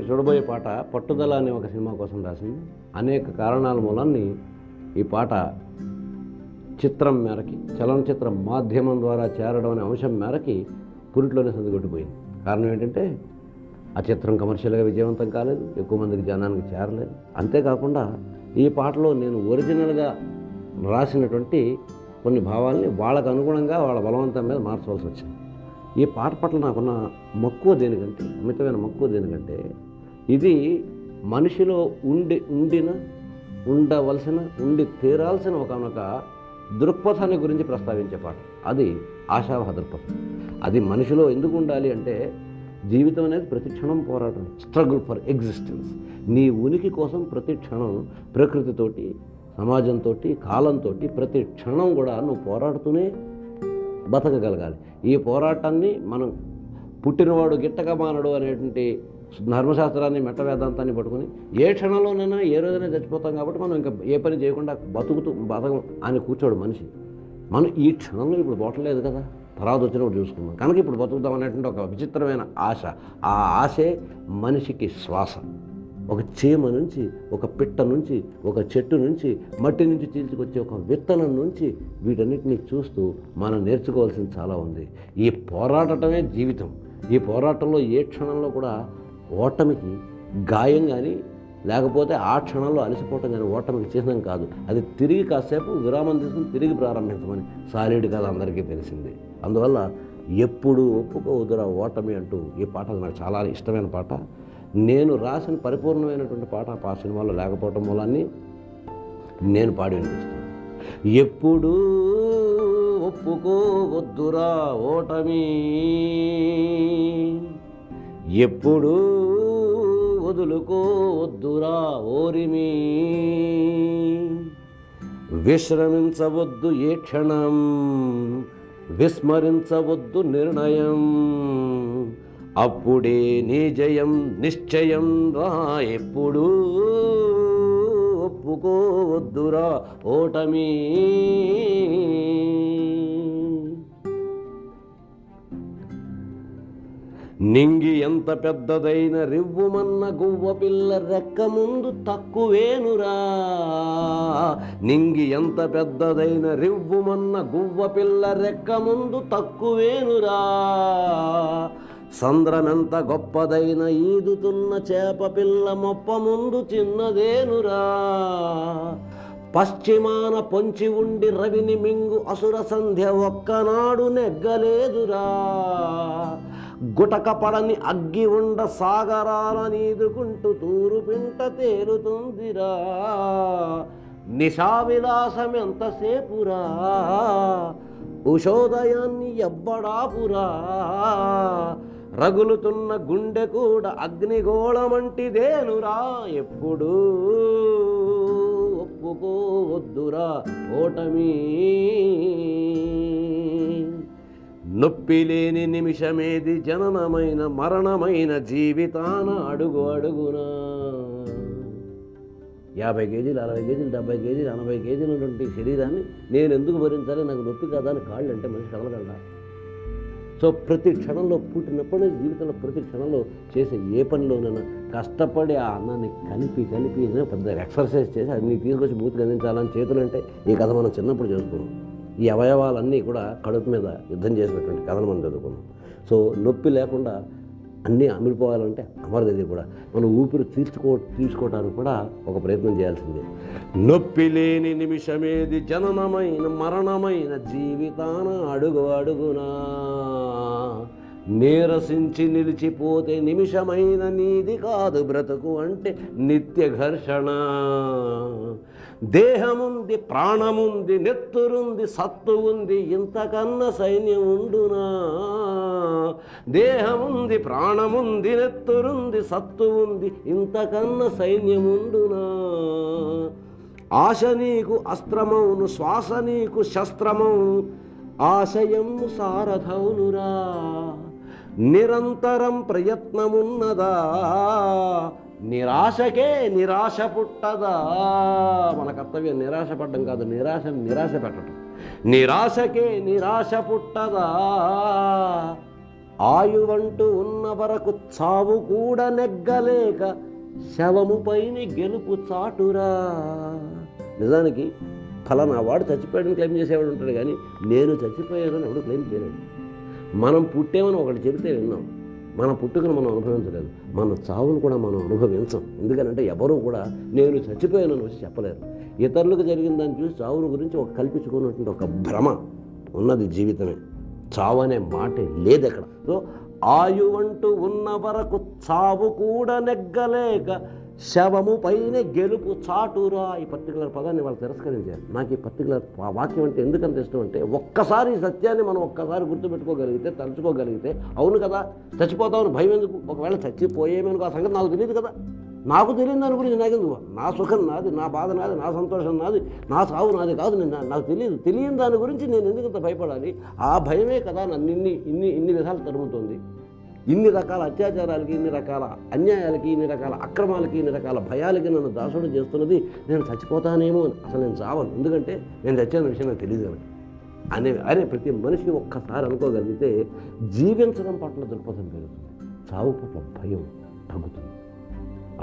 మీరు చూడబోయే పాట పట్టుదల అనే ఒక సినిమా కోసం రాసింది. అనేక కారణాల మూలాన్ని ఈ పాట చిత్రం మేరకి, చలనచిత్ర మాధ్యమం ద్వారా చేరడం అనే అంశం మేరకి పురిట్లోనే సందుగొట్టిపోయింది. కారణం ఏంటంటే ఆ చిత్రం కమర్షియల్గా విజయవంతం కాలేదు, ఎక్కువ మందికి జనానికి చేరలేదు. అంతేకాకుండా ఈ పాటలో నేను ఒరిజినల్గా రాసినటువంటి కొన్ని భావాల్ని వాళ్ళకు అనుగుణంగా వాళ్ళ బలవంతం మీద మార్చవలసి వచ్చింది. ఈ పాట పట్ల నాకున్న మక్కువ దేనికంటే, అమితమైన మక్కువ దేనికంటే, ఇది మనిషిలో ఉండి తీరాల్సిన ఒకనొక దృక్పథాన్ని గురించి ప్రస్తావించే పాట. అది ఆశావహ దృక్పథం. అది మనిషిలో ఎందుకు ఉండాలి అంటే, జీవితం అనేది ప్రతి క్షణం పోరాటం, స్ట్రగుల్ ఫర్ ఎగ్జిస్టెన్స్. నీ ఉనికి కోసం ప్రతి క్షణం ప్రకృతితోటి, సమాజంతో, కాలంతో ప్రతి క్షణం కూడా నువ్వు పోరాడుతూనే బతకగలగాలి. ఈ పోరాటాన్ని మనం పుట్టినవాడు గిట్టక మానడు అనేటువంటి ధర్మశాస్త్రాన్ని, మెట్ట వేదాంతాన్ని పట్టుకుని ఏ క్షణంలోనైనా ఏ రోజైనా చచ్చిపోతాం కాబట్టి మనం ఇంకా ఏ పని చేయకుండా బతకం అని కూర్చోడు మనిషి. మనం ఈ క్షణంలో ఇప్పుడు బతకలేదు కదా, తర్వాత వచ్చినప్పుడు చూసుకున్నాం కనుక ఇప్పుడు బతుకుతాం అనేటువంటి ఒక విచిత్రమైన ఆశ. ఆ ఆశే మనిషికి శ్వాస. ఒక చీమ నుంచి, ఒక పిట్ట నుంచి, ఒక చెట్టు నుంచి, మట్టి నుంచి చీల్చుకొచ్చే ఒక విత్తనం నుంచి వీటన్నిటినీ చూస్తూ మనం నేర్చుకోవాల్సింది చాలా ఉంది. ఈ పోరాటమే జీవితం. ఈ పోరాటంలో ఏ క్షణంలో కూడా ఓటమికి గాయం కానీ, లేకపోతే ఆ క్షణంలో అలసిపోవటం కానీ ఓటమికి చిహ్నం కాదు. అది తిరిగి కాసేపు విరామం తీసుకుని తిరిగి ప్రారంభించమని సాలీడు కాదు అందరికీ తెలిసింది. అందువల్ల ఎప్పుడు ఒప్పుకోదురా ఓటమి అంటూ ఈ పాట నాకు చాలా ఇష్టమైన పాట. నేను రాసిన పరిపూర్ణమైనటువంటి పాట ఆ సినిమాలో లేకపోవటం మూలాన్ని నేను పాడి వినిపిస్తాను. ఎప్పుడూ ఒప్పుకోవద్దురా ఓటమి, ఎప్పుడూ వదులుకోవద్దురా ఓరిమి, విశ్రమించవద్దు ఏ క్షణం, విస్మరించవద్దు నిర్ణయం, అప్పుడే నీ జయం నిశ్చయం రా, ఎప్పుడూ ఒప్పుకోవద్దురా ఓటమి. నింగి ఎంత పెద్దదైన రివ్వుమన్న గువ్వ పిల్ల రెక్క ముందు తక్కువేనురా, నింగి ఎంత పెద్దదైన రివ్వుమన్న గువ్వ పిల్ల రెక్క ముందు తక్కువేనురా, సంద్రమెంత గొప్పదైన ఈదుతున్న చేప పిల్ల మొప్ప ముందు చిన్నదేనురా, పశ్చిమాన పొంచి ఉండి రవిని మింగు అసుర సంధ్య ఒక్కనాడు నెగ్గలేదురా, గుటక పడని అగ్గి ఉండ సాగరాల నీదుకుంటూ తూరు పింట తేలుతుందిరా, నిశావిలాసం ఎంతసేపురా, ఉషోదయాన్ని ఎవ్వడాపురా, రగులుతున్న గుండె కూడా అగ్నిగోళమంటిదేనురా, ఎప్పుడూ ఒప్పుకోవద్దురా ఓటమి. నొప్పి లేని నిమిషమేది జననమైన మరణమైన జీవితాన అడుగు అడుగునా, 50 కేజీలు, 60 కేజీలు, 70 కేజీలు, 80 కేజీలు ఉన్నటువంటి శరీరాన్ని నేను ఎందుకు భరించాలి, నాకు నొప్పి కాదా అని కాళ్ళు అంటే మనిషి కదలగలరా? సో ప్రతి క్షణంలో, పుట్టినప్పుడు జీవితంలో ప్రతి క్షణంలో చేసే ఏ పనిలోనైనా కష్టపడి ఆ అన్నాన్ని కలిపి పెద్ద ఎక్సర్సైజ్ చేసి అది నీకు తీసుకొచ్చి బూతికి అందించాలని చేతులు అంటే ఈ కథ మనం చిన్నప్పుడు చదువుకున్నాం. ఈ అవయవాలన్నీ కూడా కడుపు మీద యుద్ధం చేసినటువంటి కథను మనం చదువుకున్నాం. సో నొప్పి లేకుండా అన్నీ అమిలిపోవాలంటే అమరదేది కూడా మనం ఊపిరి తీసుకోవటానికి కూడా ఒక ప్రయత్నం చేయాల్సిందే. నొప్పి లేని నిమిషమేది జననమైన మరణమైన జీవితాన అడుగు అడుగునా, నీరసించి నిలిచిపోతే నిమిషమైన నీది కాదు బ్రతుకు అంటే నిత్య ఘర్షణ, దేహముంది ప్రాణముంది నెత్తురుంది సత్తు ఉంది ఇంతకన్నా సైన్యం ఉండునా, దేహముంది ప్రాణముంది నెత్తురుంది సత్తు ఉంది ఇంతకన్నా సైన్యం ఉండునా, ఆశ నీకు అస్త్రమౌను శ్వాస నీకు శస్త్రమౌను ఆశయం సారథౌనురా, నిరంతరం ప్రయత్నమున్నదా నిరాశకే నిరాశ పుట్టదా, మన కర్తవ్యం నిరాశ పడ్డం కాదు నిరాశను నిరాశ పెట్టడం, నిరాశకే నిరాశ పుట్టదా ఆయువంటూ ఉన్న వరకు చావు కూడా నెగ్గలేక శవముపైన గెలుపు చాటురా. నిజానికి ఫలానా వాడు చచ్చిపోయాడని క్లెయిమ్ చేసేవాడు ఉంటాడు, కానీ నేను చచ్చిపోయానని ఎవడు క్లెయిమ్ చేయలేడు. మనం పుట్టేమని ఒకటి చెబితే విన్నాం, మన పుట్టుకను మనం అనుభవించలేదు, మన చావును కూడా మనం అనుభవించాం. ఎందుకనంటే ఎవరూ కూడా నేను చచ్చిపోయానని వచ్చి చెప్పలేరు. ఇతరులకు జరిగిన దాన్ని చూసి చావును గురించి ఒక కల్పించుకున్నటువంటి ఒక భ్రమ ఉన్నది జీవితమే. చావు అనే మాటే లేదు ఎక్కడ. సో ఆయువంటూ ఉన్న వరకు చావు కూడా నెగ్గలేక శవము పైన గెలుపు చాటురా, ఈ పర్టికులర్ పదాన్ని వాళ్ళు తిరస్కరించారు. నాకు ఈ పర్టికులర్ వాక్యం అంటే ఎందుకంత ఇష్టం అంటే, ఒక్కసారి ఈ సత్యాన్ని మనం ఒక్కసారి గుర్తుపెట్టుకోగలిగితే, తలుచుకోగలిగితే, అవును కదా చచ్చిపోతామని భయం ఎందుకు? ఒకవేళ చచ్చిపోయేమనుకో ఆ సంగతి నాకు తెలియదు కదా, నాకు తెలియదు దాని గురించి నాకెందుకు? నా సుఖం నాది, నా బాధ నాది, నా సంతోషం నాది, నా చావు నాది కాదు, నాకు తెలియదు. తెలియని దాని గురించి నేను ఎందుకంత భయపడాలి? ఆ భయమే కదా నన్ను ఇన్ని విధాలు తరుముతుంది. ఇన్ని రకాల అత్యాచారాలకి, ఇన్ని రకాల అన్యాయాలకి, ఇన్ని రకాల అక్రమాలకి, ఇన్ని రకాల భయాలకి నన్ను దాసుడు చేస్తున్నది నేను చచ్చిపోతానేమో అని. అసలు నేను చావను, ఎందుకంటే నేను చచ్చిన విషయం నాకు తెలియదు కాబట్టి అరే ప్రతి మనిషి ఒక్కసారి అనుకోగలిగితే జీవించడం పట్ల దృక్పథం పెరుగుతుంది, చావు పట్ల భయం తగ్గుతుంది.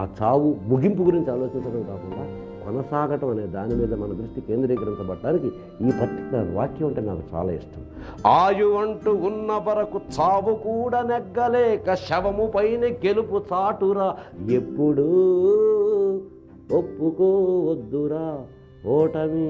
ఆ చావు ముగింపు గురించి ఆలోచించడం కాకుండా కొనసాగటం అనే దాని మీద మన దృష్టి కేంద్రీకరించబడటానికి ఈ పర్టికులర్ వాక్యం అంటే నాకు చాలా ఇష్టం. ఆయువంటూ ఉన్న వరకు చావు కూడా నెగ్గలేక శవము పైన గెలుపు చాటురా, ఎప్పుడూ ఒప్పుకోవద్దురా ఓటమి.